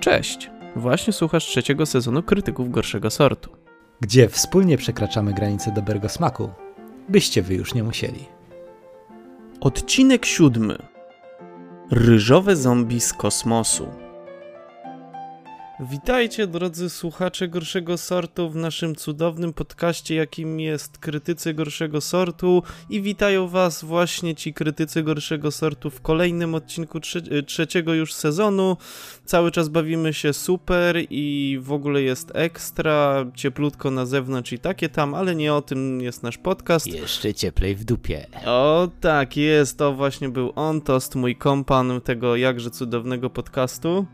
Cześć! Właśnie słuchasz trzeciego sezonu Krytyków Gorszego Sortu, gdzie wspólnie przekraczamy granice dobrego smaku, byście wy już nie musieli. Odcinek 7. Ryżowe zombie z kosmosu. Witajcie drodzy słuchacze Gorszego Sortu w naszym cudownym podcaście, jakim jest Krytycy Gorszego Sortu, i witają was właśnie ci Krytycy Gorszego Sortu w kolejnym odcinku trzeciego już sezonu. Cały czas bawimy się super i w ogóle jest ekstra, cieplutko na zewnątrz i takie tam, ale nie o tym jest nasz podcast. Jeszcze cieplej w dupie. O tak jest, to właśnie był On Toast, mój kompan tego jakże cudownego podcastu.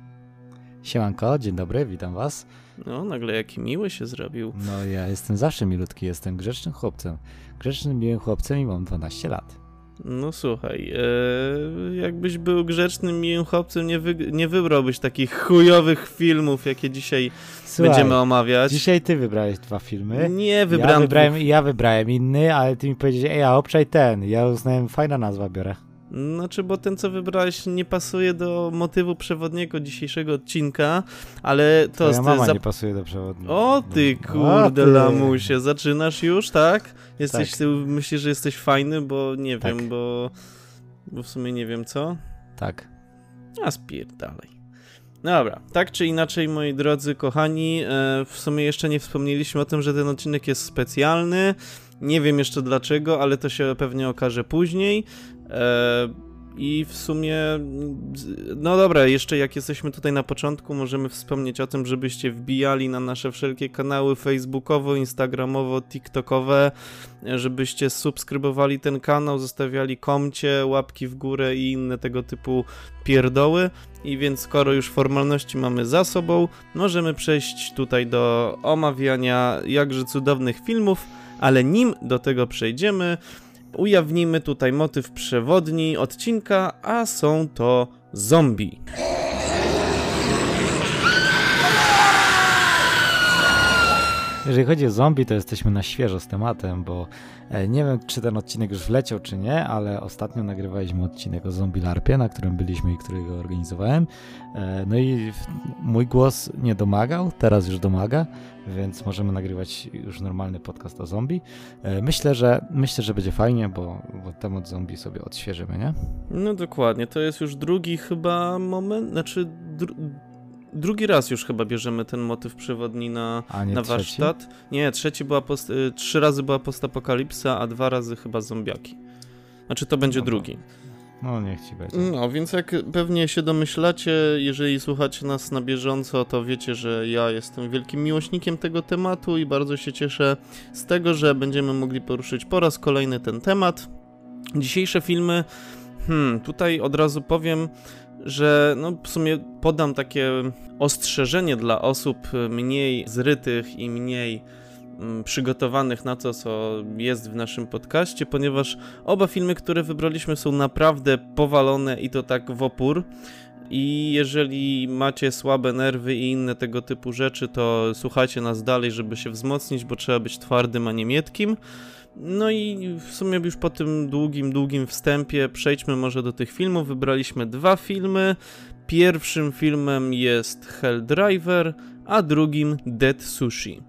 Siemanko, dzień dobry, witam was. No, nagle jaki miły się zrobił. No, ja jestem zawsze milutki, jestem grzecznym chłopcem. Grzecznym, miłym chłopcem i mam 12 lat. No słuchaj, jakbyś był grzecznym, miłym chłopcem, nie wybrałbyś takich chujowych filmów, jakie dzisiaj będziemy omawiać. Dzisiaj ty wybrałeś dwa filmy. Nie wybrałem. Ja wybrałem inny, ale ty mi powiedziałeś, ej, a obczaj ten. Ja uznałem, fajna nazwa biorę. Znaczy, bo ten, co wybrałeś, nie pasuje do motywu przewodniego dzisiejszego odcinka, ale to... Twoja mama nie pasuje do przewodnika. O ty, kurde, o ty lamusie, zaczynasz już, tak? Jesteś, tak. Ty myślisz, że jesteś fajny, bo nie tak. Wiem, bo w sumie nie wiem co. Tak. A spierdalej. Dobra, tak czy inaczej, moi drodzy, kochani, w sumie jeszcze nie wspomnieliśmy o tym, że ten odcinek jest specjalny. Nie wiem jeszcze dlaczego, ale to się pewnie okaże później. I w sumie, no dobra, jeszcze jak jesteśmy tutaj na początku, możemy wspomnieć o tym, żebyście wbijali na nasze wszelkie kanały facebookowo, instagramowo, tiktokowe, żebyście subskrybowali ten kanał, zostawiali komcie, łapki w górę i inne tego typu pierdoły. I więc skoro już formalności mamy za sobą, możemy przejść tutaj do omawiania jakże cudownych filmów, ale nim do tego przejdziemy, ujawnimy tutaj motyw przewodni odcinka, a są to zombie. Jeżeli chodzi o zombie, to jesteśmy na świeżo z tematem, bo nie wiem, czy ten odcinek już wleciał, czy nie, ale ostatnio nagrywaliśmy odcinek o zombie larpie, na którym byliśmy i którego organizowałem. No i mój głos nie domagał, teraz już domaga, więc możemy nagrywać już normalny podcast o zombie. Myślę, że będzie fajnie, bo temat zombie sobie odświeżymy, nie? No dokładnie, to jest już drugi chyba moment, znaczy... Drugi raz już chyba bierzemy ten motyw przewodni na warsztat. Trzeci? Nie, trzy razy była postapokalipsa, a dwa razy chyba zombiaki. Znaczy to będzie drugi. No niech ci będzie. No, więc jak pewnie się domyślacie, jeżeli słuchacie nas na bieżąco, to wiecie, że ja jestem wielkim miłośnikiem tego tematu i bardzo się cieszę z tego, że będziemy mogli poruszyć po raz kolejny ten temat. Dzisiejsze filmy, tutaj od razu powiem, że no w sumie podam takie ostrzeżenie dla osób mniej zrytych i mniej przygotowanych na to, co jest w naszym podcaście, ponieważ oba filmy, które wybraliśmy, są naprawdę powalone i to tak w opór. I jeżeli macie słabe nerwy i inne tego typu rzeczy, to słuchajcie nas dalej, żeby się wzmocnić, bo trzeba być twardym, a nie miętkim. No i w sumie już po tym długim wstępie przejdźmy może do tych filmów. Wybraliśmy dwa filmy. Pierwszym filmem jest Helldriver, a drugim Dead Sushi.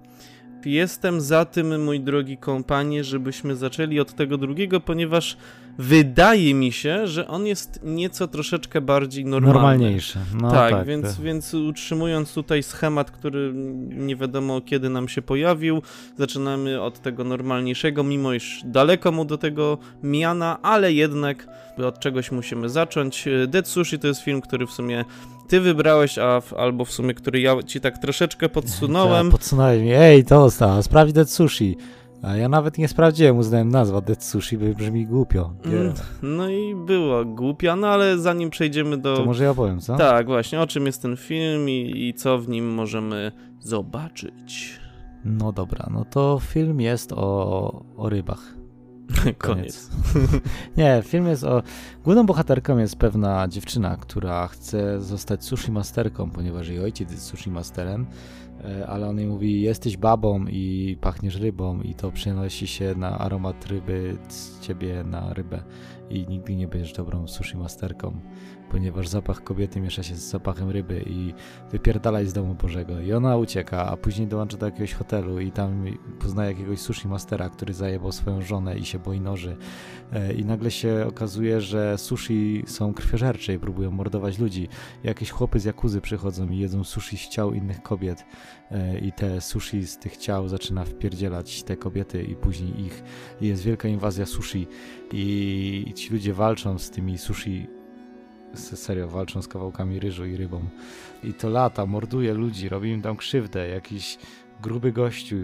Jestem za tym, mój drogi kompanie, żebyśmy zaczęli od tego drugiego, ponieważ wydaje mi się, że on jest nieco troszeczkę bardziej normalniejszy. No, tak, więc utrzymując tutaj schemat, który nie wiadomo kiedy nam się pojawił, zaczynamy od tego normalniejszego, mimo iż daleko mu do tego miana, ale jednak od czegoś musimy zacząć. Dead Sushi to jest film, który w sumie ty wybrałeś, albo w sumie który ja ci tak troszeczkę podsunąłem. Podsunąłeś mi, ej, to zostało, sprawdź Dead Sushi. A ja nawet nie sprawdziłem, uznałem nazwę Dead Sushi, bo brzmi głupio. No i była głupia, no ale zanim przejdziemy do... To może ja powiem, co? Tak, właśnie, o czym jest ten film i co w nim możemy zobaczyć. No dobra, no to film jest o rybach. Koniec. Nie, film jest o... Główną bohaterką jest pewna dziewczyna, która chce zostać sushi masterką, ponieważ jej ojciec jest sushi masterem, ale on jej mówi, jesteś babą i pachniesz rybą i to przenosi się na aromat ryby z ciebie na rybę i nigdy nie będziesz dobrą sushi masterką. ponieważ zapach kobiety miesza się z zapachem ryby i wypierdalaj z domu Bożego. I ona ucieka, a później dołącza do jakiegoś hotelu i tam poznaje jakiegoś sushi mastera, który zajebał swoją żonę i się boi noży. I nagle się okazuje, że sushi są krwiożercze i próbują mordować ludzi. Jakieś chłopy z jakuzy przychodzą i jedzą sushi z ciał innych kobiet. I te sushi z tych ciał zaczyna wpierdzielać te kobiety i później ich. I jest wielka inwazja sushi i ci ludzie walczą z tymi sushi. Serio, walczą z kawałkami ryżu i rybą. I to lata, morduje ludzi, robi im tam krzywdę, jakiś gruby gościu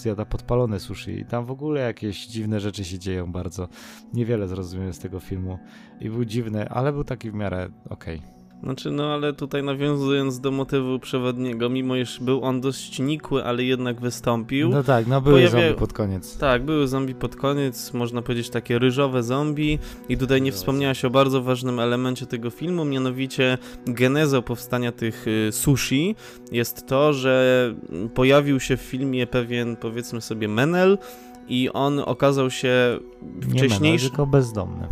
zjada podpalone sushi i tam w ogóle jakieś dziwne rzeczy się dzieją bardzo. Niewiele zrozumiałem z tego filmu i był dziwny, ale był taki w miarę okej. Znaczy, no ale tutaj nawiązując do motywu przewodniego, mimo iż był on dość nikły, ale jednak wystąpił. No tak, no były zombie pod koniec. Tak, były zombie pod koniec, można powiedzieć takie ryżowe zombie i tutaj nie wspomniałaś o bardzo ważnym elemencie tego filmu, mianowicie genezą powstania tych sushi jest to, że pojawił się w filmie pewien, powiedzmy sobie, menel i on okazał się wcześniejszy... Nie menel, tylko bezdomny.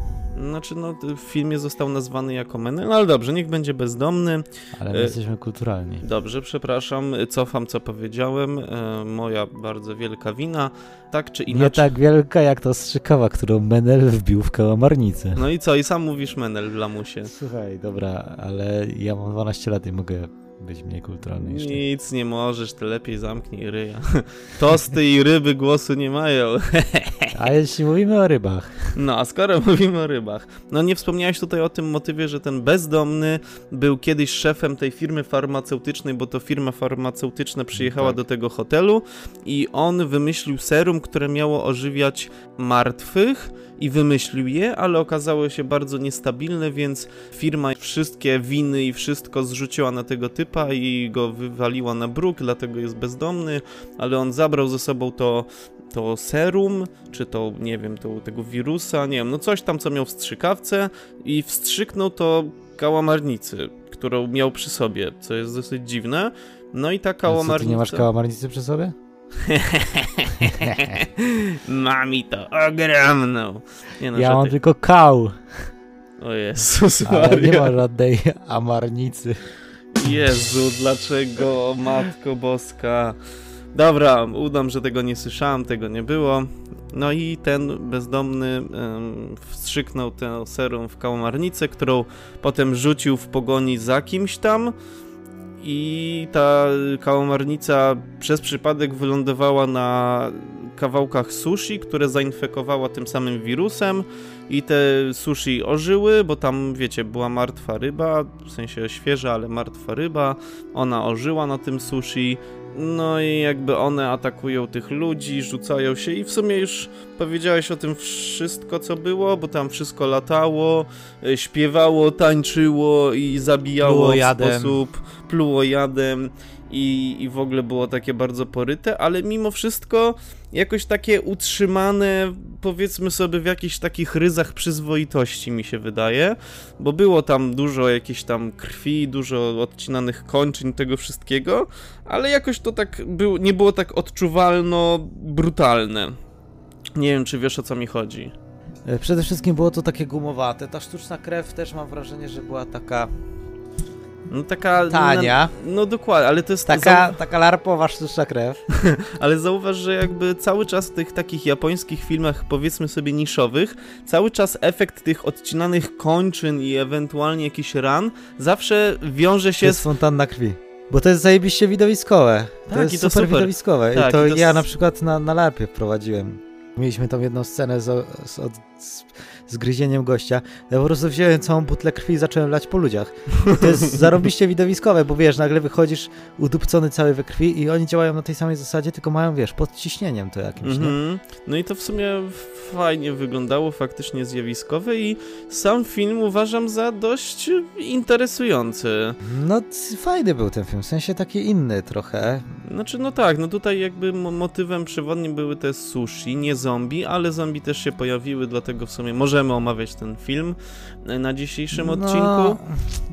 Znaczy, no, w filmie został nazwany jako menel, no, ale dobrze, niech będzie bezdomny. Ale my jesteśmy kulturalni. Dobrze, przepraszam, cofam co powiedziałem, moja bardzo wielka wina, tak czy inaczej. Nie tak wielka jak ta strzykawa, którą menel wbił w kałamarnicę. No i co, i sam mówisz menel w lamusie. Słuchaj, dobra, ale ja mam 12 lat i mogę... być mniej kulturalny niż ty. Nic nie możesz, ty lepiej zamknij ryja. Tosty i ryby głosu nie mają. A jeśli mówimy o rybach. No, a skoro mówimy o rybach. No nie wspomniałeś tutaj o tym motywie, że ten bezdomny był kiedyś szefem tej firmy farmaceutycznej, bo to firma farmaceutyczna przyjechała do tego hotelu i on wymyślił serum, które miało ożywiać martwych i wymyślił je, ale okazało się bardzo niestabilne, więc firma wszystkie winy i wszystko zrzuciła na tego typu i go wywaliła na bruk, dlatego jest bezdomny, ale on zabrał ze sobą to serum, czy to, nie wiem, tego wirusa, nie wiem, no coś tam, co miał w strzykawce i wstrzyknął to kałamarnicy, którą miał przy sobie, co jest dosyć dziwne, no i ta kałamarnica... A co, ty nie masz kałamarnicy przy sobie? Mam i to ogromną. Nie, no, ja mam tylko kał. O Jezus Maria. Ale nie ma żadnej amarnicy. Jezu, dlaczego, Matko Boska. Dobra, udam, że tego nie słyszałem, tego nie było. No i ten bezdomny wstrzyknął tę serum w kałamarnicę, którą potem rzucił w pogoni za kimś tam. I ta kałamarnica przez przypadek wylądowała na kawałkach sushi, które zainfekowała tym samym wirusem. I te sushi ożyły, bo tam, wiecie, była martwa ryba, w sensie świeża, ale martwa ryba. Ona ożyła na tym sushi. No i jakby one atakują tych ludzi, rzucają się i w sumie już powiedziałeś o tym wszystko, co było, bo tam wszystko latało, śpiewało, tańczyło i zabijało w sposób, pluło jadem i w ogóle było takie bardzo poryte, ale mimo wszystko jakoś takie utrzymane, powiedzmy sobie, w jakichś takich ryzach przyzwoitości, mi się wydaje, bo było tam dużo jakiejś tam krwi, dużo odcinanych kończyn, tego wszystkiego, ale jakoś to tak nie było tak odczuwalno brutalne. Nie wiem, czy wiesz, o co mi chodzi. Przede wszystkim było to takie gumowate. Ta sztuczna krew też mam wrażenie, że była taka... No taka... Tania. No dokładnie, ale to jest... Taka larpowa sztuczna krew. Ale zauważ, że jakby cały czas w tych takich japońskich filmach, powiedzmy sobie, niszowych, cały czas efekt tych odcinanych kończyn i ewentualnie jakichś ran zawsze wiąże się z... To jest fontanna krwi. Bo to jest zajebiście widowiskowe. Tak, to jest i to super widowiskowe. Tak, I to ja na przykład na larpie wprowadziłem. Mieliśmy tam jedną scenę z gryzieniem gościa. Ja po prostu wziąłem całą butlę krwi i zacząłem lać po ludziach. To jest zarobiście widowiskowe, bo wiesz, nagle wychodzisz udupcony cały we krwi i oni działają na tej samej zasadzie, tylko mają, wiesz, pod ciśnieniem to jakimś, nie? No i to w sumie fajnie wyglądało, faktycznie zjawiskowe i sam film uważam za dość interesujący. No fajny był ten film, w sensie taki inny trochę. Znaczy, no tak, no tutaj jakby motywem przewodnim były te sushi, nie zombie, ale zombie też się pojawiły, dlatego w sumie możemy omawiać ten film na dzisiejszym odcinku.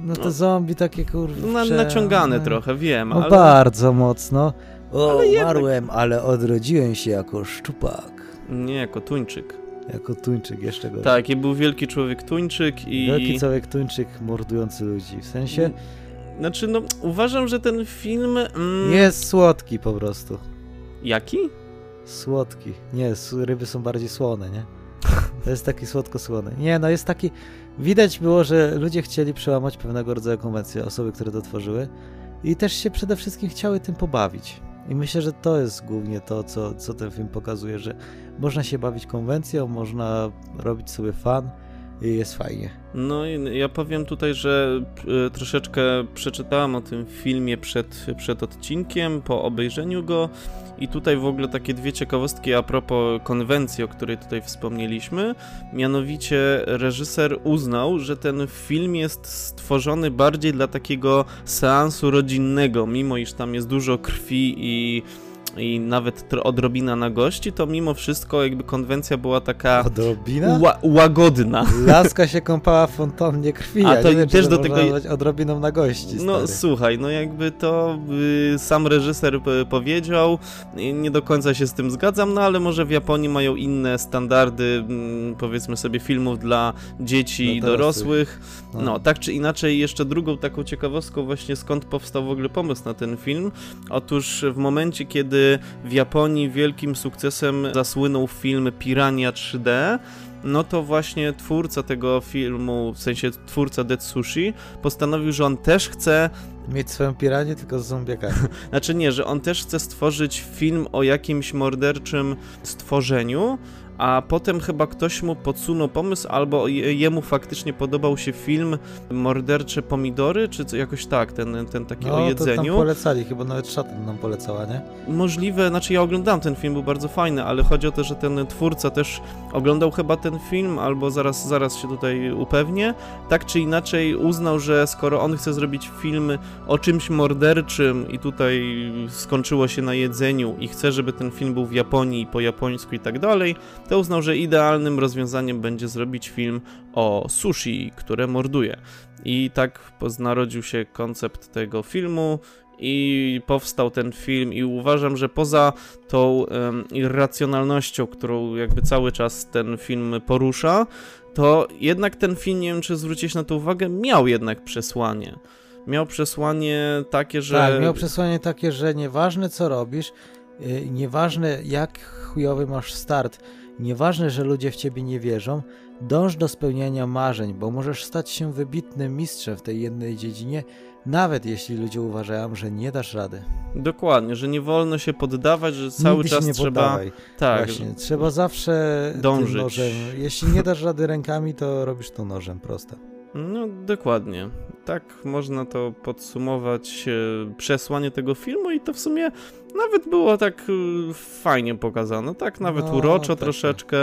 No to zombie takie, kurwa. Naciągane trochę, wiem. No ale... bardzo mocno. O, ale umarłem, ale odrodziłem się jako szczupak. Nie, jako tuńczyk. Jako tuńczyk jeszcze go. Tak, i był wielki człowiek tuńczyk i... Wielki człowiek tuńczyk mordujący ludzi, w sensie... Znaczy, no, uważam, że ten film... Nie jest słodki po prostu. Jaki? Słodki. Nie, ryby są bardziej słone, nie? To jest taki słodko-słony. Nie, no jest taki... Widać było, że ludzie chcieli przełamać pewnego rodzaju konwencje, osoby, które to tworzyły. I też się przede wszystkim chciały tym pobawić. I myślę, że to jest głównie to, co ten film pokazuje, że można się bawić konwencją, można robić sobie fan i jest fajnie. No i ja powiem tutaj, że troszeczkę przeczytałem o tym filmie przed odcinkiem, po obejrzeniu go i tutaj w ogóle takie dwie ciekawostki a propos konwencji, o której tutaj wspomnieliśmy. Mianowicie reżyser uznał, że ten film jest stworzony bardziej dla takiego seansu rodzinnego, mimo iż tam jest dużo krwi i nawet odrobina na gości, to mimo wszystko jakby konwencja była taka odrobina? Łagodna. Laska się kąpała w fontannie krwi, a to nie wiem, też do tego odrobiną na gości. No stary. Słuchaj, no jakby to sam reżyser powiedział, nie do końca się z tym zgadzam, no ale może w Japonii mają inne standardy, powiedzmy sobie, filmów dla dzieci i dorosłych. No tak czy inaczej, jeszcze drugą taką ciekawostką właśnie skąd powstał w ogóle pomysł na ten film. Otóż w momencie, kiedy w Japonii wielkim sukcesem zasłynął film Piranha 3D, no to właśnie twórca tego filmu, w sensie twórca Dead Sushi, postanowił, że on też chce... Mieć swoją piranię, tylko z zombiekami. Znaczy nie, że on też chce stworzyć film o jakimś morderczym stworzeniu, a potem chyba ktoś mu podsunął pomysł, albo jemu faktycznie podobał się film Mordercze Pomidory, czy jakoś tak, ten taki o jedzeniu. No, to tam polecali, chyba nawet Szatan nam polecała, nie? Możliwe, znaczy ja oglądałem ten film, był bardzo fajny, ale chodzi o to, że ten twórca też oglądał chyba ten film, albo zaraz się tutaj upewnię. Tak czy inaczej uznał, że skoro on chce zrobić film o czymś morderczym i tutaj skończyło się na jedzeniu i chce, żeby ten film był w Japonii, po japońsku i tak dalej, to uznał, że idealnym rozwiązaniem będzie zrobić film o sushi, które morduje. I tak narodził się koncept tego filmu i powstał ten film i uważam, że poza tą irracjonalnością, którą jakby cały czas ten film porusza, to jednak ten film, nie wiem czy zwróciłeś na to uwagę, miał jednak przesłanie. Miał przesłanie takie, że... Tak, miał przesłanie takie, że nieważne co robisz, nieważne jak chujowy masz start, nieważne, że ludzie w ciebie nie wierzą, dąż do spełniania marzeń, bo możesz stać się wybitnym mistrzem w tej jednej dziedzinie, nawet jeśli ludzie uważają, że nie dasz rady. Dokładnie, że nie wolno się poddawać, że cały nigdy czas się nie trzeba... Poddawaj. Tak. Właśnie, trzeba zawsze dążyć. Nożem. Jeśli nie dasz rady rękami, to robisz to nożem, prosto. No dokładnie, tak można to podsumować przesłanie tego filmu i to w sumie nawet było tak fajnie pokazane, tak nawet no, uroczo tak troszeczkę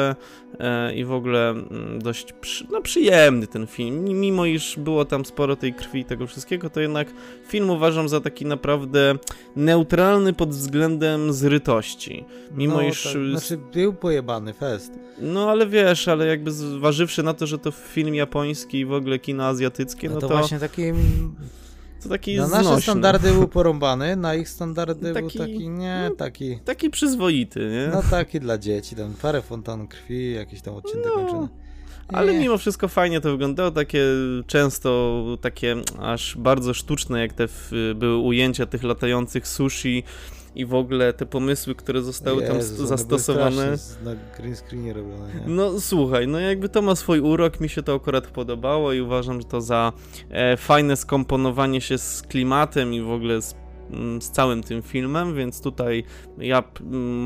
i w ogóle dość przyjemny ten film, mimo iż było tam sporo tej krwi i tego wszystkiego, to jednak film uważam za taki naprawdę neutralny pod względem zrytości, mimo no, iż... Tak. Znaczy był pojebany fest. No ale wiesz, ale jakby zważywszy na to, że to film japoński i w ogóle kino azjatyckie, no to... właśnie takim... To taki na nasze znośny. Standardy był porąbany, na ich standardy był taki, nie, no, taki... Taki przyzwoity, nie? No taki dla dzieci, tam parę fontan krwi, jakieś tam odcięte kończyny. Ale mimo wszystko fajnie to wyglądało, takie często, takie aż bardzo sztuczne, jak te były ujęcia tych latających sushi i w ogóle te pomysły, które zostały tam zastosowane. Na green screenie robione, nie? No słuchaj, no jakby to ma swój urok, mi się to akurat podobało i uważam, że to za fajne skomponowanie się z klimatem i w ogóle z całym tym filmem, więc tutaj ja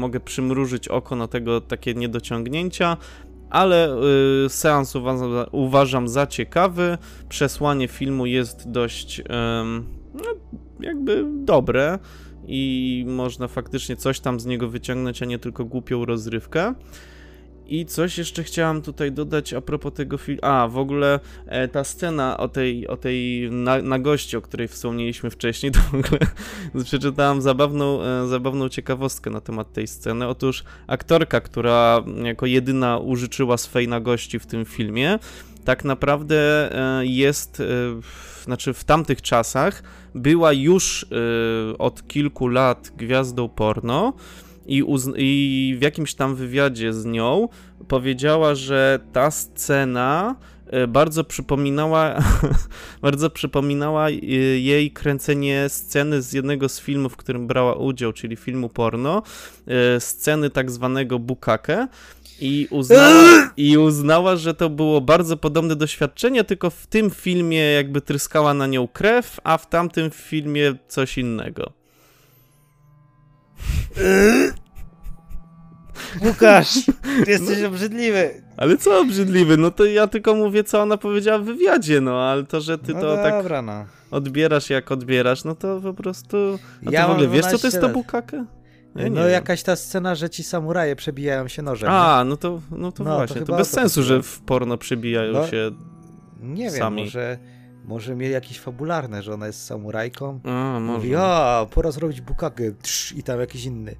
mogę przymrużyć oko na tego takie niedociągnięcia. Ale seans uważam za ciekawy, przesłanie filmu jest dość jakby dobre i można faktycznie coś tam z niego wyciągnąć, a nie tylko głupią rozrywkę. I coś jeszcze chciałem tutaj dodać a propos tego filmu. A, w ogóle ta scena o tej na gości, o której wspomnieliśmy wcześniej, to w ogóle przeczytałem zabawną ciekawostkę na temat tej sceny. Otóż aktorka, która jako jedyna użyczyła swej nagości w tym filmie, tak naprawdę jest, znaczy w tamtych czasach była już od kilku lat gwiazdą porno. I w jakimś tam wywiadzie z nią powiedziała, że ta scena bardzo przypominała jej kręcenie sceny z jednego z filmów, w którym brała udział, czyli filmu porno, sceny tak zwanego bukake. I uznała, że to było bardzo podobne doświadczenie, tylko w tym filmie jakby tryskała na nią krew, a w tamtym filmie coś innego. Łukasz, ty jesteś obrzydliwy. Ale co obrzydliwy? No to ja tylko mówię, co ona powiedziała w wywiadzie, no, ale to, że ty odbierasz, jak odbierasz, no to po prostu... A ja ty w ogóle wiesz, co to jest to bukake? Ja no jakaś ta scena, że ci samuraje przebijają się nożem. A, nie? no to właśnie. To bez sensu, że w porno przebijają się nie sami. Wiem, może mieli jakieś fabularne, że ona jest samurajką. A, może. Mówi, pora zrobić bukake i tam jakiś inny.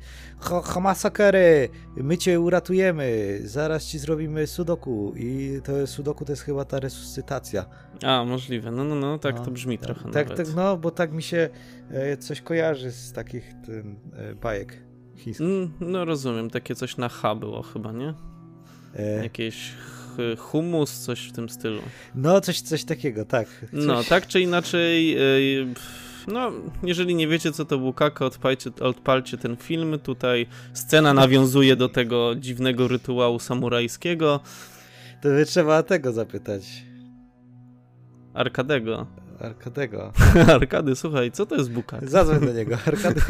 Hamasakery, my cię uratujemy, zaraz ci zrobimy sudoku. I to sudoku to jest chyba ta resuscytacja. A, możliwe, no, tak to brzmi trochę nawet. Tak, no, bo tak mi się coś kojarzy z takich bajek chińskich. No rozumiem, takie coś na H było chyba, nie? Jakieś... Humus, coś w tym stylu. No, coś takiego, tak. No, tak czy inaczej, no, jeżeli nie wiecie, co to bukake, odpalcie ten film. Tutaj scena nawiązuje do tego dziwnego rytuału samurajskiego. To by trzeba tego zapytać. Arkadego. Arkady, słuchaj, co to jest bukake? Zadzwoń do niego, Arkady.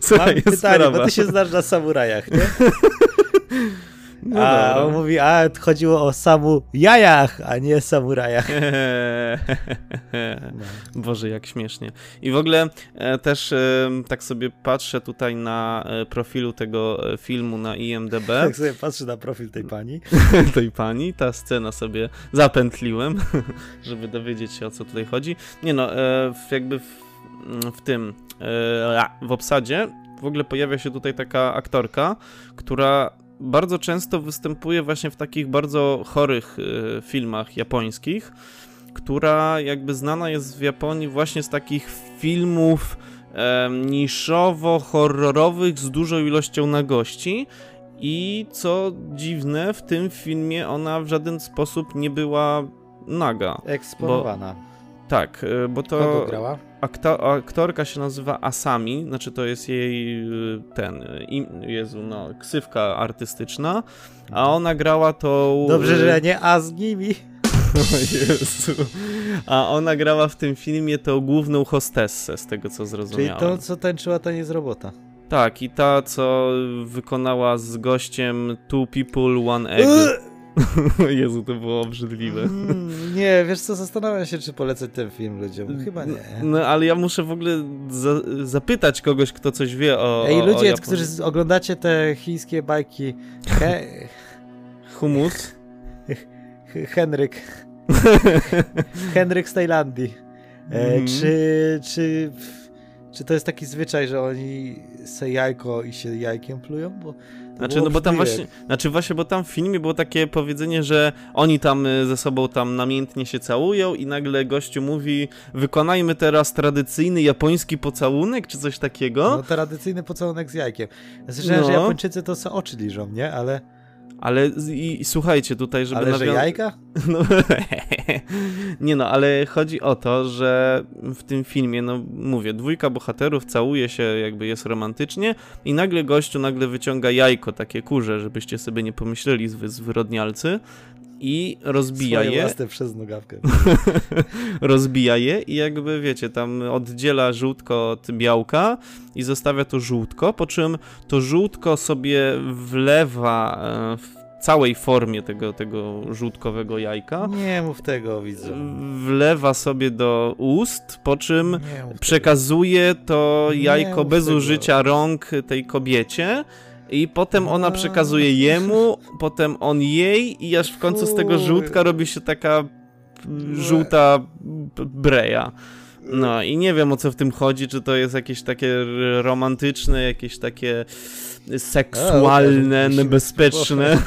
Słuchaj, mam pytanie, bo ty się znasz na samurajach, nie? No on mówi, chodziło o samurajach, a nie samurajach. No. Boże, jak śmiesznie. I w ogóle też tak sobie patrzę tutaj na profilu tego filmu na IMDb. Tak sobie patrzę na profil tej pani. Ta scena sobie zapętliłem, żeby dowiedzieć się, o co tutaj chodzi. Nie no, jakby w obsadzie w ogóle pojawia się tutaj taka aktorka, która bardzo często występuje właśnie w takich bardzo chorych filmach japońskich, która jakby znana jest w Japonii właśnie z takich filmów niszowo-horrorowych z dużą ilością nagości. I co dziwne, w tym filmie ona w żaden sposób nie była naga. Eksponowana. Tak, bo to... Kogo grała? Aktorka się nazywa Asami, znaczy to jest jej ksywka artystyczna, a ona grała tą... Dobrze, że nie Asnimi. O Jezu. A ona grała w tym filmie tą główną hostessę, z tego co zrozumiałem. Czyli to, co tańczyła, to nie jest robota. Tak, i ta, co wykonała z gościem Two People, One Egg. Jezu, to było obrzydliwe. Nie, wiesz co, zastanawiam się, czy polecać ten film ludziom. Chyba nie. No, ale ja muszę w ogóle zapytać kogoś, kto coś wie o Ej, ludzie, którzy oglądacie te chińskie bajki. Humus? Henryk z Tajlandii. Czy to jest taki zwyczaj, że oni se jajko i się jajkiem plują? Bo tam w filmie było takie powiedzenie, że oni tam ze sobą tam namiętnie się całują i nagle gościu mówi, wykonajmy teraz tradycyjny japoński pocałunek, czy coś takiego. No tradycyjny pocałunek z jajkiem. Ja słyszałem, że Japończycy to sobie oczy liżą, nie? Ale i słuchajcie tutaj, żeby... Ale że jajka? No, nie no, ale chodzi o to, że w tym filmie, no mówię, dwójka bohaterów całuje się, jakby jest romantycznie i nagle gościu wyciąga jajko, takie kurze, żebyście sobie nie pomyśleli zwyrodnialcy i rozbija je. Własne przez nogawkę. Rozbija je i jakby, wiecie, tam oddziela żółtko od białka i zostawia to żółtko, po czym to żółtko sobie wlewa w całej formie tego żółtkowego jajka. Nie mów tego, widzę. Wlewa sobie do ust, po czym przekazuje to jajko bez użycia rąk tej kobiecie. I potem ona przekazuje jemu, potem on jej i aż w końcu z tego żółtka robi się taka żółta breja. No i nie wiem, o co w tym chodzi, czy to jest jakieś takie romantyczne, jakieś takie seksualne, niebezpieczne.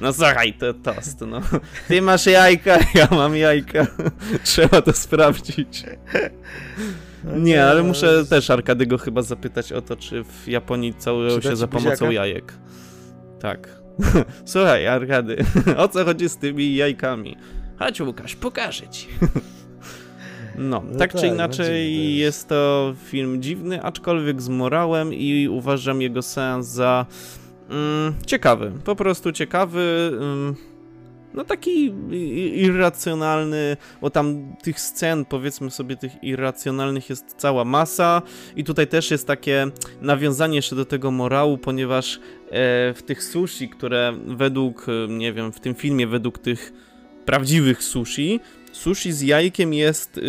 No słuchaj, to toast, no. Ty masz jajka, ja mam jajka. Trzeba to sprawdzić. Nie, ale muszę też Arkadego chyba zapytać o to, czy w Japonii całują się za pomocą jajek. Tak. Słuchaj, Arkady, o co chodzi z tymi jajkami? Chodź, Łukasz, pokażę ci. No, tak czy inaczej jest to film dziwny, aczkolwiek z morałem i uważam jego seans za ciekawy. Po prostu ciekawy, no taki irracjonalny, bo tam tych scen, powiedzmy sobie, tych irracjonalnych jest cała masa i tutaj też jest takie nawiązanie jeszcze do tego morału, ponieważ w tych sushi, które według, nie wiem, w tym filmie według tych prawdziwych sushi, sushi z jajkiem jest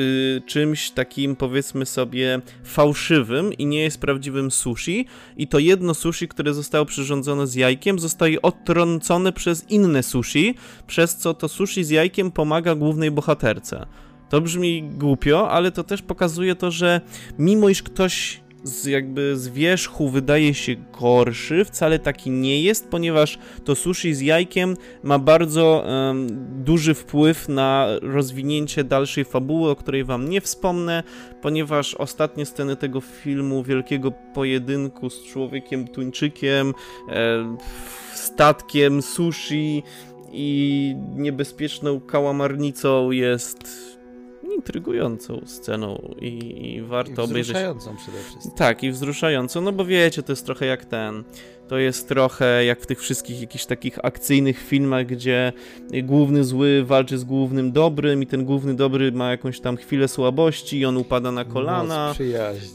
czymś takim, powiedzmy sobie, fałszywym i nie jest prawdziwym sushi. I to jedno sushi, które zostało przyrządzone z jajkiem, zostaje odtrącone przez inne sushi, przez co to sushi z jajkiem pomaga głównej bohaterce. To brzmi głupio, ale to też pokazuje to, że mimo iż ktoś z wierzchu wydaje się gorszy, wcale taki nie jest, ponieważ to sushi z jajkiem ma bardzo duży wpływ na rozwinięcie dalszej fabuły, o której wam nie wspomnę, ponieważ ostatnie sceny tego filmu, wielkiego pojedynku z człowiekiem, tuńczykiem, statkiem, sushi i niebezpieczną kałamarnicą jest intrygującą sceną i warto obejrzeć. Wzruszającą przede wszystkim. Tak, i wzruszającą, no bo wiecie, to jest trochę jak ten, to jest trochę jak w tych wszystkich jakichś takich akcyjnych filmach, gdzie główny zły walczy z głównym dobrym i ten główny dobry ma jakąś tam chwilę słabości i on upada na kolana.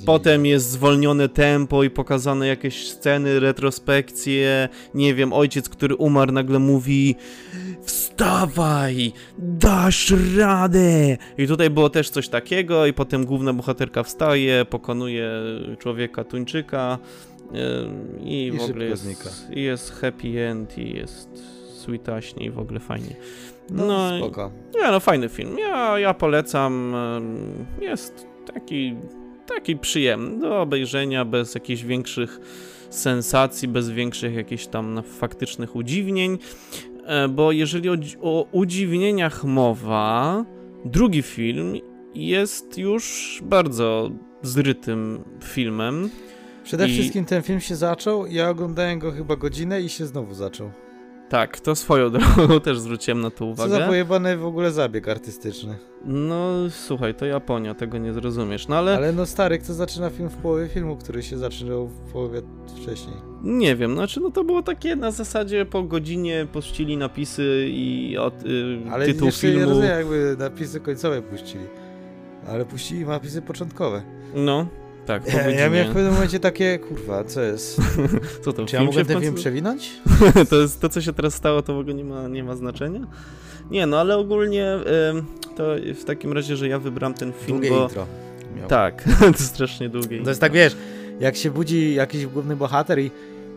Potem jest zwolnione tempo i pokazane jakieś sceny, retrospekcje, nie wiem, ojciec, który umarł, nagle mówi: wstawaj, dasz radę! I tutaj było też coś takiego i potem główna bohaterka wstaje, pokonuje człowieka tuńczyka i w ogóle jest happy end i jest sweetaśnie i w ogóle fajnie. No spoko. Nie, no fajny film. Ja polecam. Jest taki przyjemny do obejrzenia bez jakichś większych sensacji, bez większych jakichś tam faktycznych udziwnień. Bo jeżeli o udziwnieniach mowa, drugi film jest już bardzo zrytym filmem. Przede wszystkim ten film się zaczął, ja oglądałem go chyba godzinę i się znowu zaczął. Tak, to swoją drogą też zwróciłem na to uwagę. Co za pojebany w ogóle zabieg artystyczny. No słuchaj, to Japonia, tego nie zrozumiesz, no ale... Ale no stary, kto zaczyna film w połowie filmu, który się zaczynał w połowie wcześniej? Nie wiem, znaczy no to było takie na zasadzie po godzinie puścili napisy i tytuł filmu... Ale nie rozumiem, jakby napisy końcowe puścili, ale puścili napisy początkowe. No. Tak, ja miałem w pewnym momencie takie, kurwa, co jest? Co to, czy ja mogę ten film przewinąć? To, co się teraz stało, to w ogóle nie ma znaczenia? Nie, no ale ogólnie to w takim razie, że ja wybrałem ten film, długie intro. Tak, to strasznie długie. To jest tak, wiesz, jak się budzi jakiś główny bohater i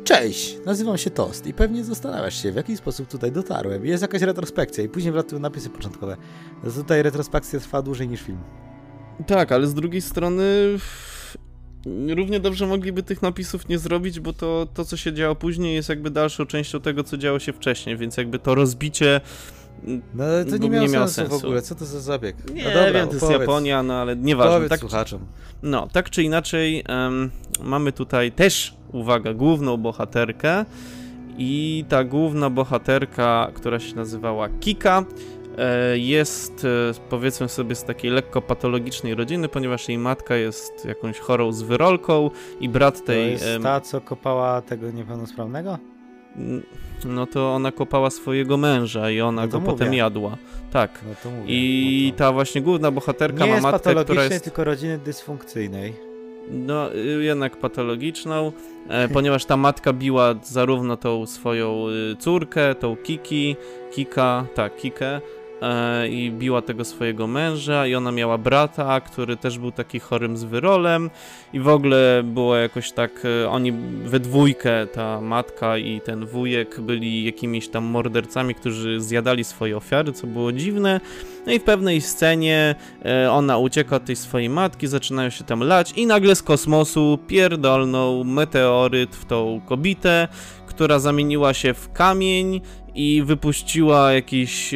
cześć, nazywam się Toast i pewnie zastanawiasz się, w jaki sposób tutaj dotarłem. Jest jakaś retrospekcja i później wlatują napisy początkowe. No, tutaj retrospekcja trwa dłużej niż film. Tak, ale z drugiej strony... Równie dobrze mogliby tych napisów nie zrobić, bo to, co się działo później, jest jakby dalszą częścią tego, co działo się wcześniej, więc jakby to rozbicie... No ale to nie miało sensu w ogóle, co to za zabieg? Nie, no dobra, wiem, to jest Japonia, no ale nieważne. Tak, słuchaczom. No, tak czy inaczej mamy tutaj też, uwaga, główną bohaterkę i ta główna bohaterka, która się nazywała Kika, jest, powiedzmy sobie, z takiej lekko patologicznej rodziny, ponieważ jej matka jest jakąś chorą zwyrolką i brat tej... To jest ta, co kopała tego niepełnosprawnego? No to ona kopała swojego męża i ona potem jadła. Tak. No to mówię. I ta właśnie główna bohaterka ma matkę, która jest... tylko rodziny dysfunkcyjnej. No, jednak patologiczną, ponieważ ta matka biła zarówno tą swoją córkę, tą Kika, i biła tego swojego męża, i ona miała brata, który też był taki chorym z wyrolem, i w ogóle było jakoś tak, oni we dwójkę, ta matka i ten wujek, byli jakimiś tam mordercami, którzy zjadali swoje ofiary, co było dziwne. No i w pewnej scenie ona ucieka od tej swojej matki, zaczynają się tam lać i nagle z kosmosu pierdolnął meteoryt w tą kobietę, która zamieniła się w kamień i wypuściła jakiś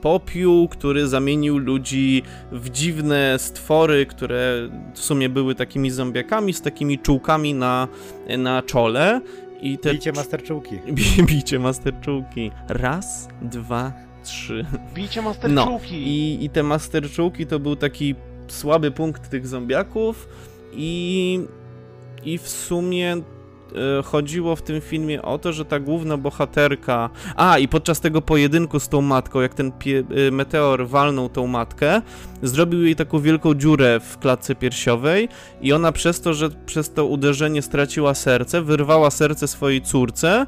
popiół, który zamienił ludzi w dziwne stwory, które w sumie były takimi zombiakami z takimi czułkami na czole. I te... Bijcie masterczułki. Bijcie masterczułki. Raz, dwa, trzy. Bijcie masterczułki. No. I te masterczułki to był taki słaby punkt tych zombiaków i w sumie... chodziło w tym filmie o to, że ta główna bohaterka... A, i podczas tego pojedynku z tą matką, jak ten meteor walnął tą matkę, zrobił jej taką wielką dziurę w klatce piersiowej i ona przez to, że przez to uderzenie straciła serce, wyrwała serce swojej córce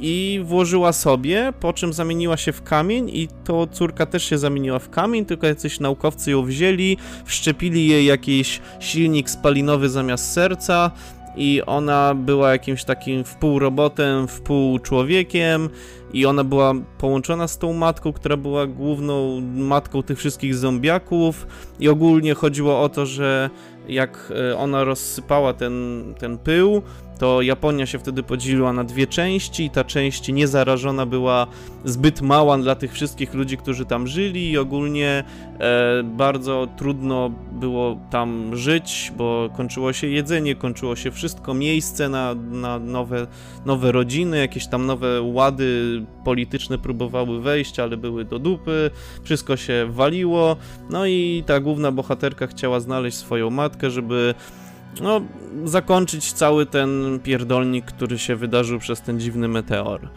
i włożyła sobie, po czym zamieniła się w kamień i to córka też się zamieniła w kamień, tylko jacyś naukowcy ją wzięli, wszczepili jej jakiś silnik spalinowy zamiast serca, i ona była jakimś takim wpół robotem, wpół człowiekiem i ona była połączona z tą matką, która była główną matką tych wszystkich zombiaków i ogólnie chodziło o to, że jak ona rozsypała ten pył, to Japonia się wtedy podzieliła na dwie części i ta część niezarażona była zbyt mała dla tych wszystkich ludzi, którzy tam żyli i ogólnie bardzo trudno było tam żyć, bo kończyło się jedzenie, kończyło się wszystko, miejsce na nowe rodziny, jakieś tam nowe łady polityczne próbowały wejść, ale były do dupy, wszystko się waliło, no i ta główna bohaterka chciała znaleźć swoją matkę, żeby... no, zakończyć cały ten pierdolnik, który się wydarzył przez ten dziwny meteor.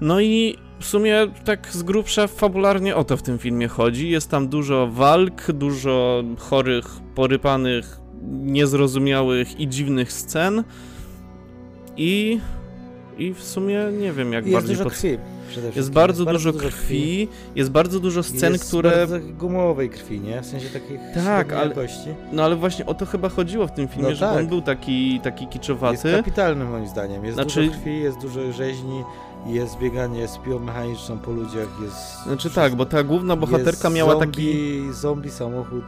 No i w sumie tak z grubsza fabularnie o to w tym filmie chodzi. Jest tam dużo walk, dużo chorych, porypanych, niezrozumiałych i dziwnych scen. I w sumie nie wiem jak bardziej... Jest bardzo dużo krwi, jest bardzo dużo scen, jest które... Jest bardzo gumowej krwi, nie? W sensie takich... Tak, ale... Jakości. No ale właśnie o to chyba chodziło w tym filmie, no że tak. On był taki kiczowaty. Jest kapitalny moim zdaniem. Jest dużo krwi, jest dużo rzeźni, jest bieganie, jest piłą mechaniczną po ludziach, jest... Znaczy wszystko. Tak, bo ta główna bohaterka miała taki... Zombie samochód.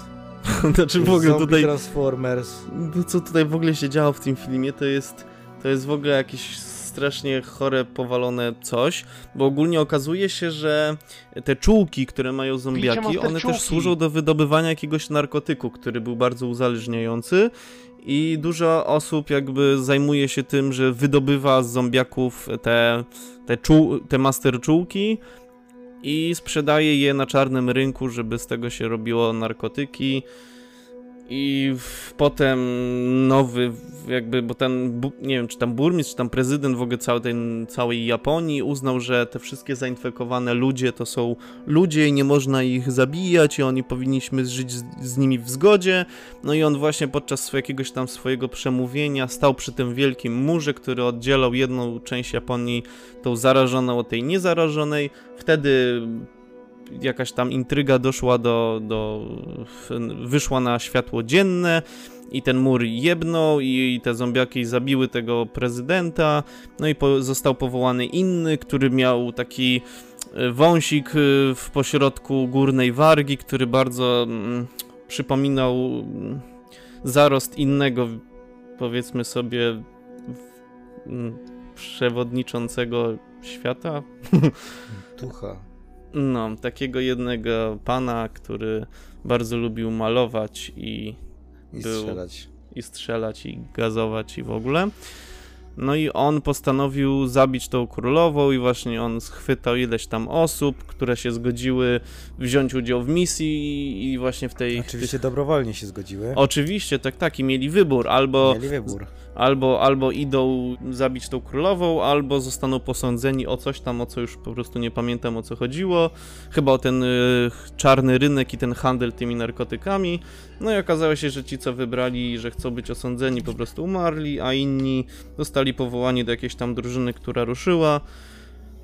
Znaczy w ogóle tutaj... Transformers. No co tutaj w ogóle się działo w tym filmie, to jest w ogóle jakiś... strasznie chore, powalone coś, bo ogólnie okazuje się, że te czułki, które mają zombiaki, one też służą do wydobywania jakiegoś narkotyku, który był bardzo uzależniający i dużo osób jakby zajmuje się tym, że wydobywa z zombiaków te master czułki i sprzedaje je na czarnym rynku, żeby z tego się robiło narkotyki. I potem nowy jakby, bo ten, nie wiem, czy tam burmistrz, czy tam prezydent w ogóle całej Japonii uznał, że te wszystkie zainfekowane ludzie to są ludzie i nie można ich zabijać i oni powinniśmy żyć z nimi w zgodzie. No i on właśnie podczas jakiegoś tam swojego przemówienia stał przy tym wielkim murze, który oddzielał jedną część Japonii, tą zarażoną od tej niezarażonej. Wtedy... jakaś tam intryga doszła wyszła na światło dzienne i ten mur jebnął i te zombiaki zabiły tego prezydenta, no i został powołany inny, który miał taki wąsik w pośrodku górnej wargi, który bardzo przypominał zarost innego, powiedzmy sobie, przewodniczącego świata. Ducha. No, takiego jednego pana, który bardzo lubił malować i strzelać, i gazować i w ogóle. No i on postanowił zabić tą królową i właśnie on schwytał ileś tam osób, które się zgodziły wziąć udział w misji i właśnie w tej... Oczywiście dobrowolnie się zgodziły. Oczywiście, tak, i mieli wybór, albo idą zabić tą królową, albo zostaną posądzeni o coś tam, o co już po prostu nie pamiętam, o co chodziło. Chyba o ten czarny rynek i ten handel tymi narkotykami. No i okazało się, że ci, co wybrali, że chcą być osądzeni, po prostu umarli, a inni zostali powołani do jakiejś tam drużyny, która ruszyła.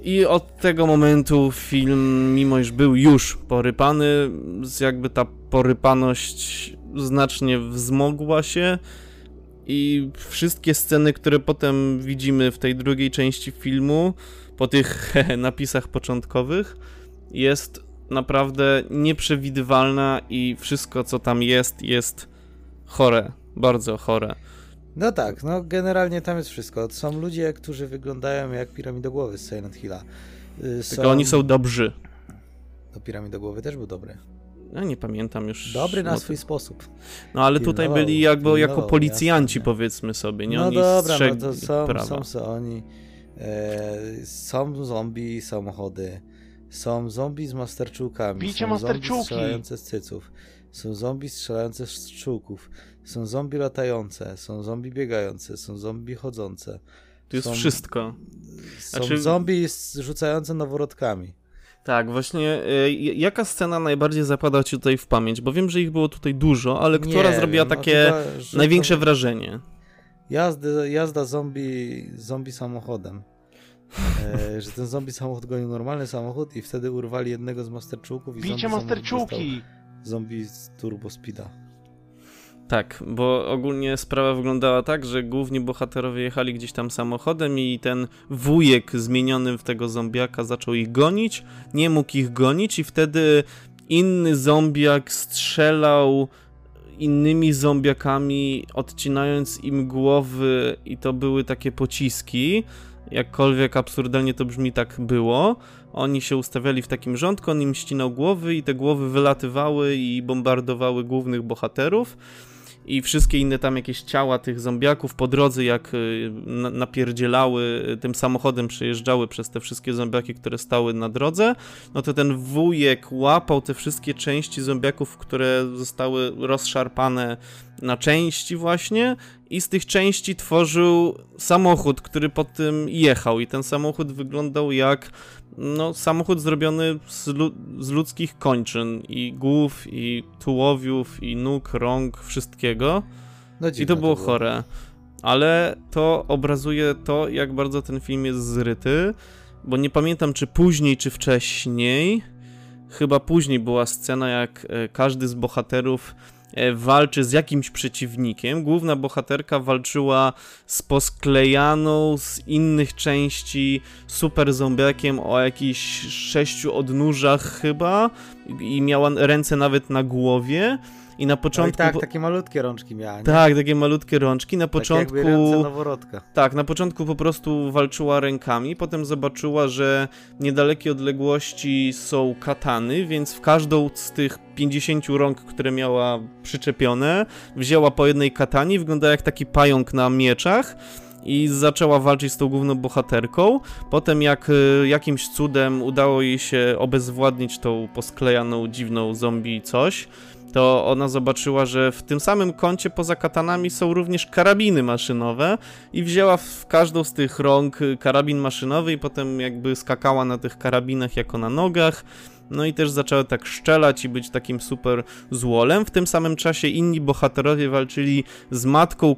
I od tego momentu film, mimo iż był już porypany, jakby ta porypaność znacznie wzmogła się i wszystkie sceny, które potem widzimy w tej drugiej części filmu, po tych napisach początkowych, jest naprawdę nieprzewidywalna i wszystko, co tam jest, jest chore, bardzo chore. No tak, no generalnie tam jest wszystko. Są ludzie, którzy wyglądają jak piramidogłowy z Silent Hilla. Tylko oni są dobrzy. No piramidogłowy też był dobry. Ja nie pamiętam już. Dobry na swój sposób. No ale tutaj byli jakby jako policjanci, jasne, powiedzmy sobie. Nie? No oni dobra, no to są oni. Są zombie samochody. Są zombie z masterczułkami. Bicie masterczułki! Strzelające z cyców. Są zombie strzelające z czułków. Są zombie latające, są zombie biegające, są zombie chodzące. To jest wszystko. Są zombie rzucające noworodkami. Tak, właśnie. Jaka scena najbardziej zapada ci tutaj w pamięć? Bo wiem, że ich było tutaj dużo, ale która zrobiła takie największe wrażenie? Jazda zombie samochodem. Że ten zombie samochód gonił normalny samochód i wtedy urwali jednego z masterczułków i bicie masterczułki! Zombie z turbo speeda. Tak, bo ogólnie sprawa wyglądała tak, że główni bohaterowie jechali gdzieś tam samochodem i ten wujek zmieniony w tego zombiaka zaczął ich gonić, nie mógł ich gonić i wtedy inny zombiak strzelał innymi zombiakami, odcinając im głowy i to były takie pociski, jakkolwiek absurdalnie to brzmi, tak było. Oni się ustawiali w takim rządku, on im ścinał głowy i te głowy wylatywały i bombardowały głównych bohaterów. I wszystkie inne tam jakieś ciała tych zombiaków po drodze, jak napierdzielały, tym samochodem przejeżdżały przez te wszystkie zombiaki, które stały na drodze, no to ten wujek łapał te wszystkie części zombiaków, które zostały rozszarpane na części właśnie i z tych części tworzył samochód, który po tym jechał i ten samochód wyglądał jak no, samochód zrobiony z ludzkich kończyn i głów, i tułowiów, i nóg, rąk, wszystkiego. No dziwne, i to było chore. Ale to obrazuje to, jak bardzo ten film jest zryty, bo nie pamiętam, czy później, czy wcześniej. Chyba później była scena, jak każdy z bohaterów walczy z jakimś przeciwnikiem. Główna bohaterka walczyła z posklejaną z innych części super zombiakiem o jakichś 6 odnóżach chyba i miała ręce nawet na głowie i na początku... No i tak, takie malutkie rączki miała, nie? Tak, takie malutkie rączki. Na początku... Tak jakby ręce noworodka. Tak, na początku po prostu walczyła rękami, potem zobaczyła, że niedalekie odległości są katany, więc w każdą z tych 50 rąk, które miała przyczepione, wzięła po jednej katanie, wyglądała jak taki pająk na mieczach i zaczęła walczyć z tą główną bohaterką. Potem jak jakimś cudem udało jej się obezwładnić tą posklejaną, dziwną zombie coś, to ona zobaczyła, że w tym samym kącie poza katanami są również karabiny maszynowe i wzięła w każdą z tych rąk karabin maszynowy i potem jakby skakała na tych karabinach jako na nogach. No i też zaczęła tak szczelać i być takim super złolem. W tym samym czasie inni bohaterowie walczyli z matką,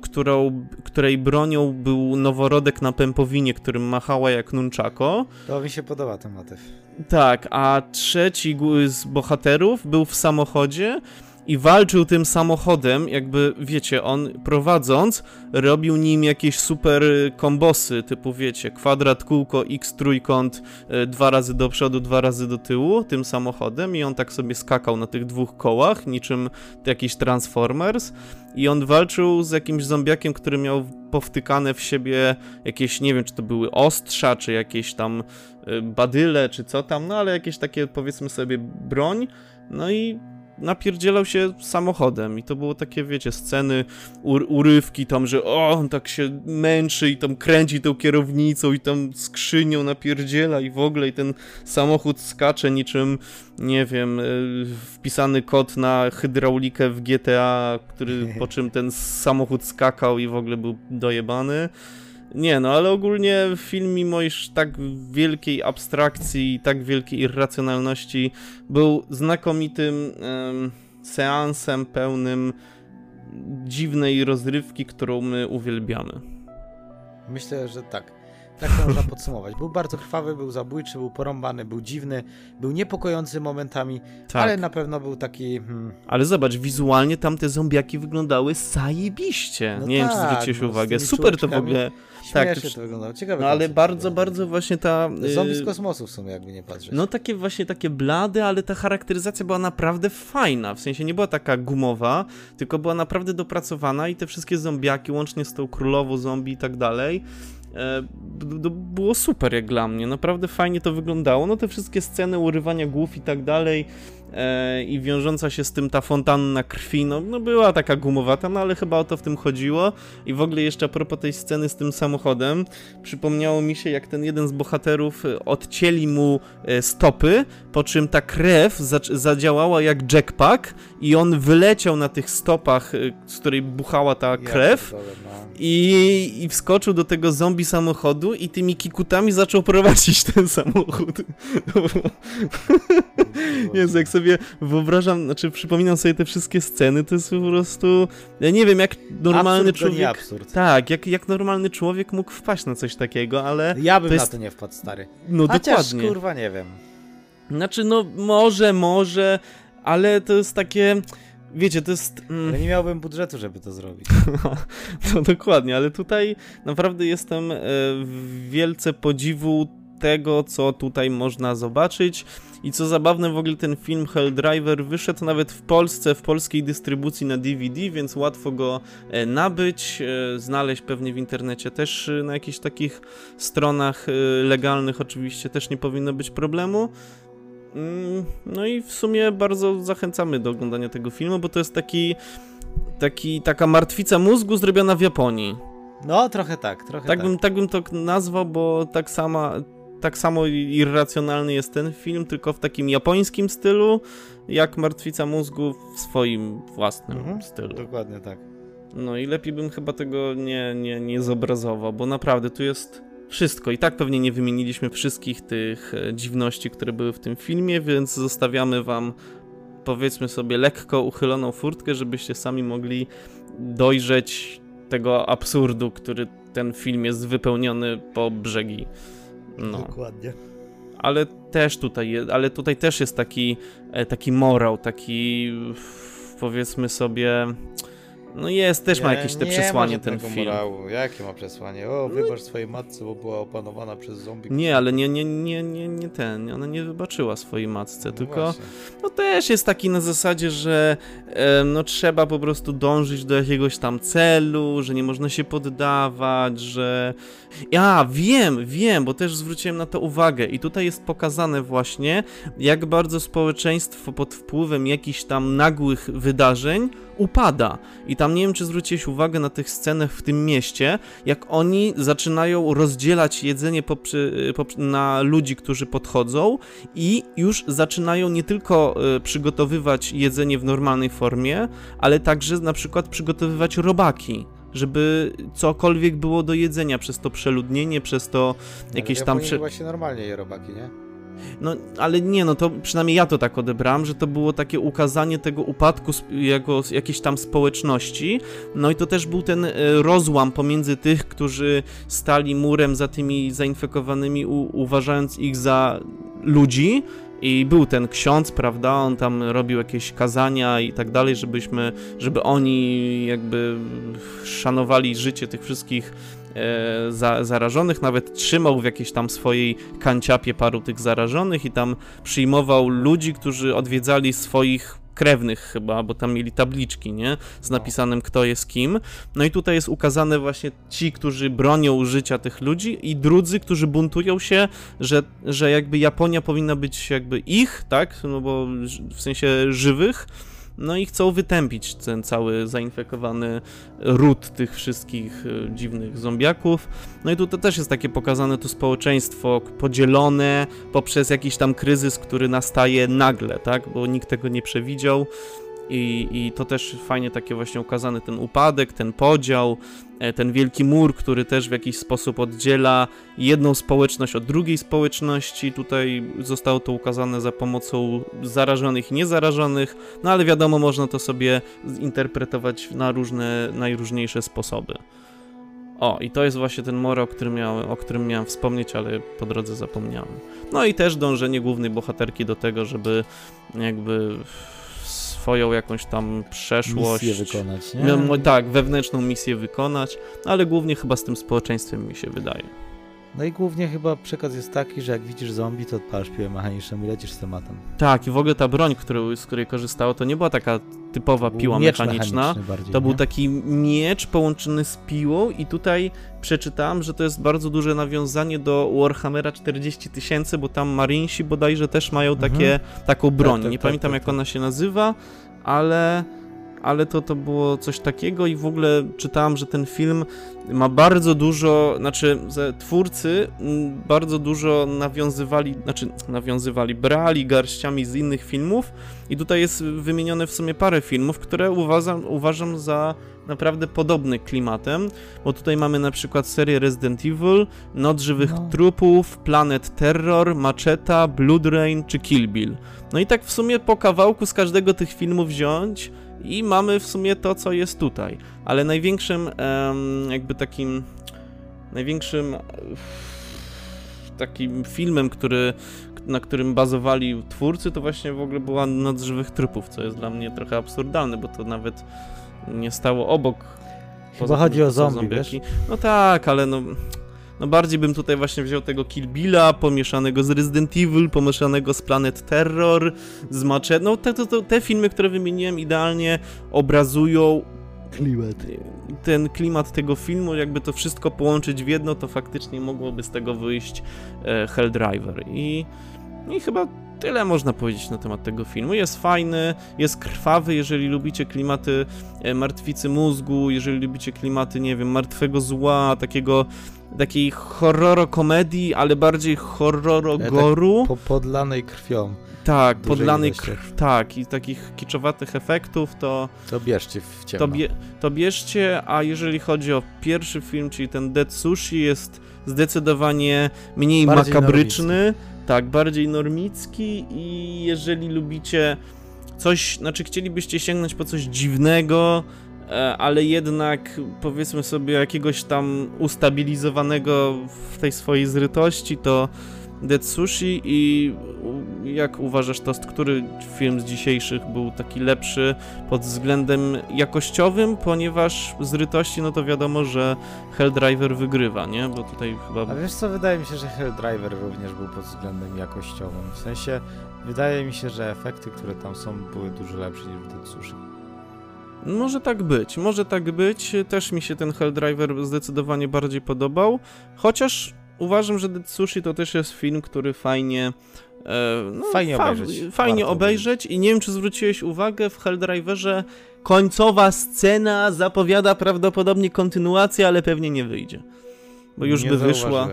której bronią był noworodek na pępowinie, którym machała jak nunchako. To mi się podoba ten motyw. Tak, a trzeci z bohaterów był w samochodzie i walczył tym samochodem, jakby, wiecie, on prowadząc, robił nim jakieś super kombosy, typu, wiecie, kwadrat, kółko, x, trójkąt, 2 razy do przodu, 2 razy do tyłu, tym samochodem i on tak sobie skakał na tych 2 kołach, niczym jakiś Transformers i on walczył z jakimś zombiakiem, który miał powtykane w siebie jakieś, nie wiem, czy to były ostrza, czy jakieś tam badyle, czy co tam, no ale jakieś takie, powiedzmy sobie, broń, no i napierdzielał się samochodem i to było takie, wiecie, sceny, urywki tam, że on tak się męczy i tam kręci tą kierownicą i tam skrzynią napierdziela i w ogóle i ten samochód skacze niczym, nie wiem, wpisany kod na hydraulikę w GTA, który, po czym ten samochód skakał i w ogóle był dojebany. Nie, no ale ogólnie film, mimo iż tak wielkiej abstrakcji i tak wielkiej irracjonalności, był znakomitym seansem pełnym dziwnej rozrywki, którą my uwielbiamy. Myślę, że tak. Tak to można podsumować. Był bardzo krwawy, był zabójczy, był porąbany, był dziwny, był niepokojący momentami, tak, ale na pewno był taki... Ale zobacz, wizualnie tamte zombiaki wyglądały zajebiście. No nie, tak, wiem, czy zwróciłeś uwagę. Super to w ogóle... Tak, to wyglądało. Ciekawe. No ale bardzo, bardzo właśnie ta... Zombie z kosmosu w sumie, jakby nie patrzeć. No takie właśnie, takie blade, ale ta charakteryzacja była naprawdę fajna. W sensie nie była taka gumowa, tylko była naprawdę dopracowana i te wszystkie zombiaki, łącznie z tą królową zombie i tak dalej, było super jak dla mnie, naprawdę fajnie to wyglądało, no te wszystkie sceny urywania głów i tak dalej i wiążąca się z tym ta fontanna krwi, no była taka gumowata, no ale chyba o to w tym chodziło. I w ogóle jeszcze a propos tej sceny z tym samochodem, przypomniało mi się, jak ten jeden z bohaterów odcięli mu stopy, po czym ta krew zadziałała jak jetpack i on wyleciał na tych stopach, z której buchała ta krew, i wskoczył do tego zombie samochodu i tymi kikutami zaczął prowadzić ten samochód. Jezu, jak sobie wyobrażam, znaczy przypominam sobie te wszystkie sceny, to jest po prostu, ja nie wiem, jak normalny absurd człowiek... Absurd. Tak, jak normalny człowiek mógł wpaść na coś takiego, ale... Ja bym to jest... na to nie wpadł, stary. No chociaż, dokładnie. Kurwa, nie wiem. Znaczy, no może, ale to jest takie... Wiecie, to jest... Ale nie miałbym budżetu, żeby to zrobić. No dokładnie, ale tutaj naprawdę jestem wielce podziwu tego, co tutaj można zobaczyć. I co zabawne, w ogóle ten film Helldriver wyszedł nawet w Polsce, w polskiej dystrybucji na DVD, więc łatwo go nabyć, znaleźć pewnie w internecie też, na jakichś takich stronach legalnych oczywiście też nie powinno być problemu. No i w sumie bardzo zachęcamy do oglądania tego filmu, bo to jest taka martwica mózgu zrobiona w Japonii. No, trochę tak, trochę tak. Tak bym to nazwał, bo tak samo irracjonalny jest ten film, tylko w takim japońskim stylu, jak martwica mózgu w swoim własnym stylu. Dokładnie tak. No i lepiej bym chyba tego nie zobrazował, bo naprawdę tu jest... Wszystko. I tak pewnie nie wymieniliśmy wszystkich tych dziwności, które były w tym filmie, więc zostawiamy wam, powiedzmy sobie, lekko uchyloną furtkę, żebyście sami mogli dojrzeć tego absurdu, który ten film jest wypełniony po brzegi. No. Dokładnie. Ale tutaj też jest taki morał, taki, powiedzmy sobie... No jest, też ma jakieś te przesłanie ten film. Morału. Jakie ma przesłanie? O, wybacz swojej matce, bo była opanowana przez zombie. Nie, ale ona nie wybaczyła swojej matce, no tylko właśnie. No też jest taki na zasadzie, że no trzeba po prostu dążyć do jakiegoś tam celu, że nie można się poddawać, że... Ja wiem, bo też zwróciłem na to uwagę i tutaj jest pokazane właśnie, jak bardzo społeczeństwo pod wpływem jakichś tam nagłych wydarzeń upada. I tam nie wiem, czy zwróciłeś uwagę na tych scenach w tym mieście, jak oni zaczynają rozdzielać jedzenie na ludzi, którzy podchodzą i już zaczynają nie tylko przygotowywać jedzenie w normalnej formie, ale także na przykład przygotowywać robaki, żeby cokolwiek było do jedzenia przez to przeludnienie, przez to jakieś tam... Właśnie normalnie je robaki, nie? No, ale nie, no to przynajmniej ja to tak odebrałem, że to było takie ukazanie tego upadku jako jakiejś tam społeczności, no i to też był ten rozłam pomiędzy tych, którzy stali murem za tymi zainfekowanymi, uważając ich za ludzi. I był ten ksiądz, prawda, on tam robił jakieś kazania i tak dalej, żeby oni jakby szanowali życie tych wszystkich zarażonych, nawet trzymał w jakiejś tam swojej kanciapie paru tych zarażonych i tam przyjmował ludzi, którzy odwiedzali swoich krewnych chyba, bo tam mieli tabliczki, nie? Z napisanym, kto jest kim. No i tutaj jest ukazane właśnie ci, którzy bronią życia tych ludzi i drudzy, którzy buntują się, że jakby Japonia powinna być jakby ich, tak? No bo w sensie żywych. No i chcą wytępić ten cały zainfekowany ród tych wszystkich dziwnych zombiaków. No i tutaj też jest takie pokazane to społeczeństwo podzielone poprzez jakiś tam kryzys, który nastaje nagle, tak? Bo nikt tego nie przewidział. I to też fajnie takie właśnie ukazany ten upadek, ten podział, ten wielki mur, który też w jakiś sposób oddziela jedną społeczność od drugiej społeczności. Tutaj zostało to ukazane za pomocą zarażonych i niezarażonych, no ale wiadomo, można to sobie zinterpretować na różne, najróżniejsze sposoby. O, i to jest właśnie ten moro, o którym miałem wspomnieć, ale po drodze zapomniałem. No i też dążenie głównej bohaterki do tego, żeby jakby swoją jakąś tam przeszłość... Misję wykonać, nie? No, tak, wewnętrzną misję wykonać, ale głównie chyba z tym społeczeństwem, mi się wydaje. No i głównie chyba przekaz jest taki, że jak widzisz zombie, to odpalasz piłę mechaniczną i lecisz z tematem. Tak, i w ogóle ta broń, z której korzystało, to nie była taka typowa piła mechaniczna. To był taki miecz połączony z piłą i tutaj przeczytałem, że to jest bardzo duże nawiązanie do Warhammera 40 tysięcy, bo tam Marinesi bodajże też mają taką broń. Tak, tak, nie pamiętam jak ona się nazywa, ale to było coś takiego i w ogóle czytałem, że ten film ma bardzo dużo, znaczy twórcy bardzo dużo brali garściami z innych filmów i tutaj jest wymienione w sumie parę filmów, które uważam za naprawdę podobny klimatem, bo tutaj mamy na przykład serię Resident Evil, Noc Żywych Trupów, Planet Terror, Macheta, Blood Rain czy Kill Bill. No i tak w sumie po kawałku z każdego tych filmów wziąć i mamy w sumie to, co jest tutaj, ale największym takim filmem, na którym bazowali twórcy, to właśnie w ogóle była Noc Żywych Trupów, co jest dla mnie trochę absurdalne, bo to nawet nie stało obok. Chyba chodzi o zombie, wiesz? No tak, ale no bardziej bym tutaj właśnie wziął tego Kill Billa, pomieszanego z Resident Evil, pomieszanego z Planet Terror, z Machete. No te filmy, które wymieniłem, idealnie obrazują ten klimat tego filmu. Jakby to wszystko połączyć w jedno, to faktycznie mogłoby z tego wyjść Helldriver. I chyba tyle można powiedzieć na temat tego filmu. Jest fajny, jest krwawy, jeżeli lubicie klimaty martwicy mózgu, jeżeli lubicie klimaty, nie wiem, martwego zła, takiej horrorokomedii, ale bardziej horrorogoru. Tak, podlanej krwią. Tak, podlanej krw, tak, i takich kiczowatych efektów, to bierzcie w ciemno. To bierzcie, a jeżeli chodzi o pierwszy film, czyli ten Dead Sushi, jest zdecydowanie mniej bardziej makabryczny. Normicki. Tak, bardziej normicki i jeżeli lubicie coś, znaczy chcielibyście sięgnąć po coś dziwnego, ale jednak powiedzmy sobie jakiegoś tam ustabilizowanego w tej swojej zrytości, to Dead Sushi. I jak uważasz, Toast, który film z dzisiejszych był taki lepszy pod względem jakościowym, ponieważ zrytości, no to wiadomo, że Helldriver wygrywa, nie? Bo tutaj chyba... A wiesz co, wydaje mi się, że Helldriver również był pod względem jakościowym, w sensie wydaje mi się, że efekty, które tam są, były dużo lepsze niż w Dead Sushi. Może tak być, też mi się ten Helldriver zdecydowanie bardziej podobał, chociaż uważam, że Dead Sushi to też jest film, który fajnie obejrzeć i nie wiem, czy zwróciłeś uwagę, w Helldriverze końcowa scena zapowiada prawdopodobnie kontynuację, ale pewnie nie wyjdzie. Bo już by wyszła.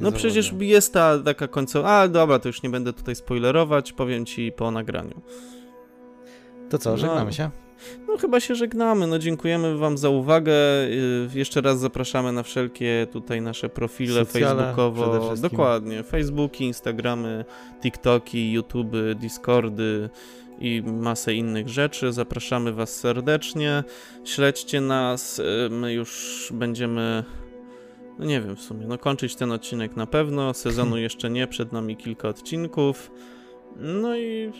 No przecież jest ta taka końcowa... A dobra, to już nie będę tutaj spoilerować, powiem ci po nagraniu. To co, żegnamy się? No chyba się żegnamy, no dziękujemy wam za uwagę, jeszcze raz zapraszamy na wszelkie tutaj nasze profile facebookowo, dokładnie, Facebooki, Instagramy, TikToki, YouTube, Discordy i masę innych rzeczy, zapraszamy was serdecznie, śledźcie nas, my już będziemy... No nie wiem w sumie, no kończyć ten odcinek na pewno, sezonu jeszcze nie, przed nami kilka odcinków. No i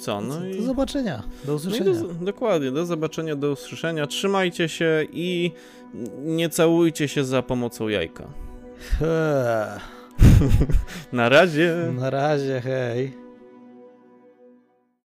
co? Do zobaczenia, do usłyszenia. No dokładnie, do zobaczenia, do usłyszenia. Trzymajcie się i nie całujcie się za pomocą jajka. Na razie. Na razie, hej.